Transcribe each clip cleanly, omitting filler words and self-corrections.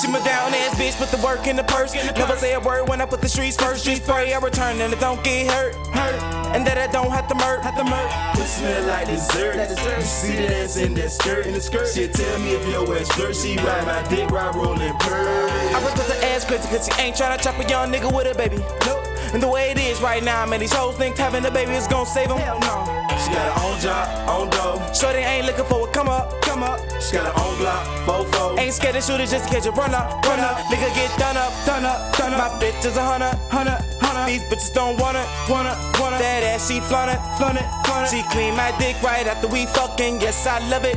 She my down ass bitch, put the work in the purse. Never say a word when I put the streets first. Streets pray I return and it don't get hurt. And that I don't have to murk. It smell like dessert. You see that ass in that skirt. She'll tell me if your ass flirt. She ride my dick, ride rollin' purr. I was with the ass crazy cause she ain't tryna chop a young nigga with a baby. Nope. And the way it is right now, man, these hoes think having a baby is gon' save them. Hell no. She got her own job, own dough. Shorty ain't looking for a come up. She got her own block, fofo. Ain't scared to shoot it just in case you run up. Nigga get done up. My bitch is a hunter. These bitches don't wanna. That ass she flaunt it. She clean my dick right after we fucking. Yes, I love it.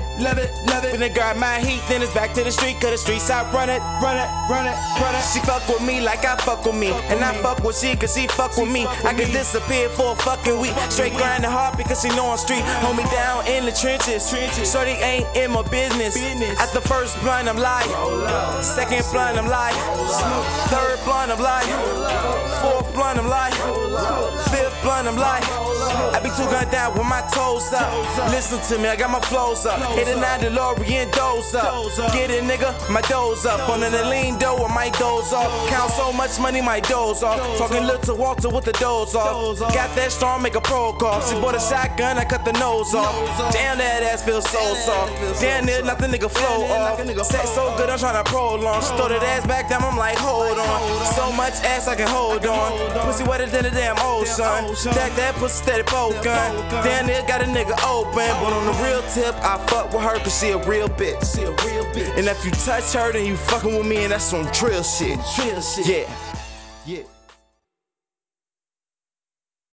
When they grab my heat, then it's back to the street. Cause the streets I run it. She fuck with me like I fuck with me, and I fuck with she cause she fuck with me. I could disappear for a fucking week. Straight grinding hard because she know I'm street. Hold me down in the trenches. Shorty ain't in my business. At the first blunt, I'm lying. Second blunt, I'm lying. Third blunt, I'm lying. Fourth blunt, I'm lying. Fifth blunt, I'm lying. I be too gunned down with my toes up. Listen to me, I got my flows up. Hit a 9 DeLorean, doze up. Get it, nigga, my doze up. On an lean dough, I might doze off. Count so much money, my doze off. Talking little to Walter with the doze off. Got that strong, make a pro call. She bought a shotgun, I cut the nose off. Damn, that ass feels so soft. Damn, there nothing nigga flow off. Sex so good, I'm tryna prolong. She throw that ass back down, I'm like, hold on. So much ass I can hold on. Pussy wetter than a damn ocean. Stack that pussy steady bow gun. Damn, there got a nigga open. But on the real tip, I fuck with her cause she a real bitch. And if you touch her, then you fucking with me, and that's some drill shit. Yeah.